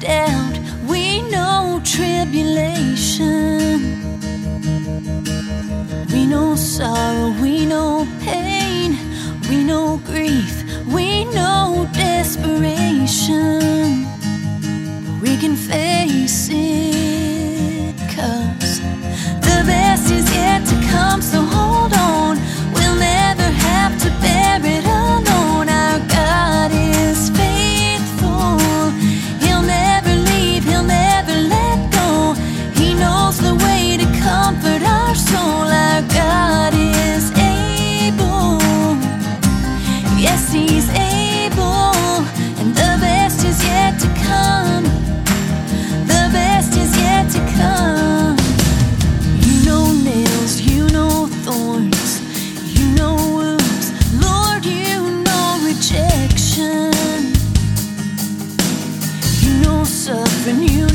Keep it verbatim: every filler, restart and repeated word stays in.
doubt, we know tribulation, we know sorrow, we know pain, we know grief, we know desperation, but we can face it, 'cause the best is yet to come, so hold on, we'll never have to bear it alone, our God is faithful. When you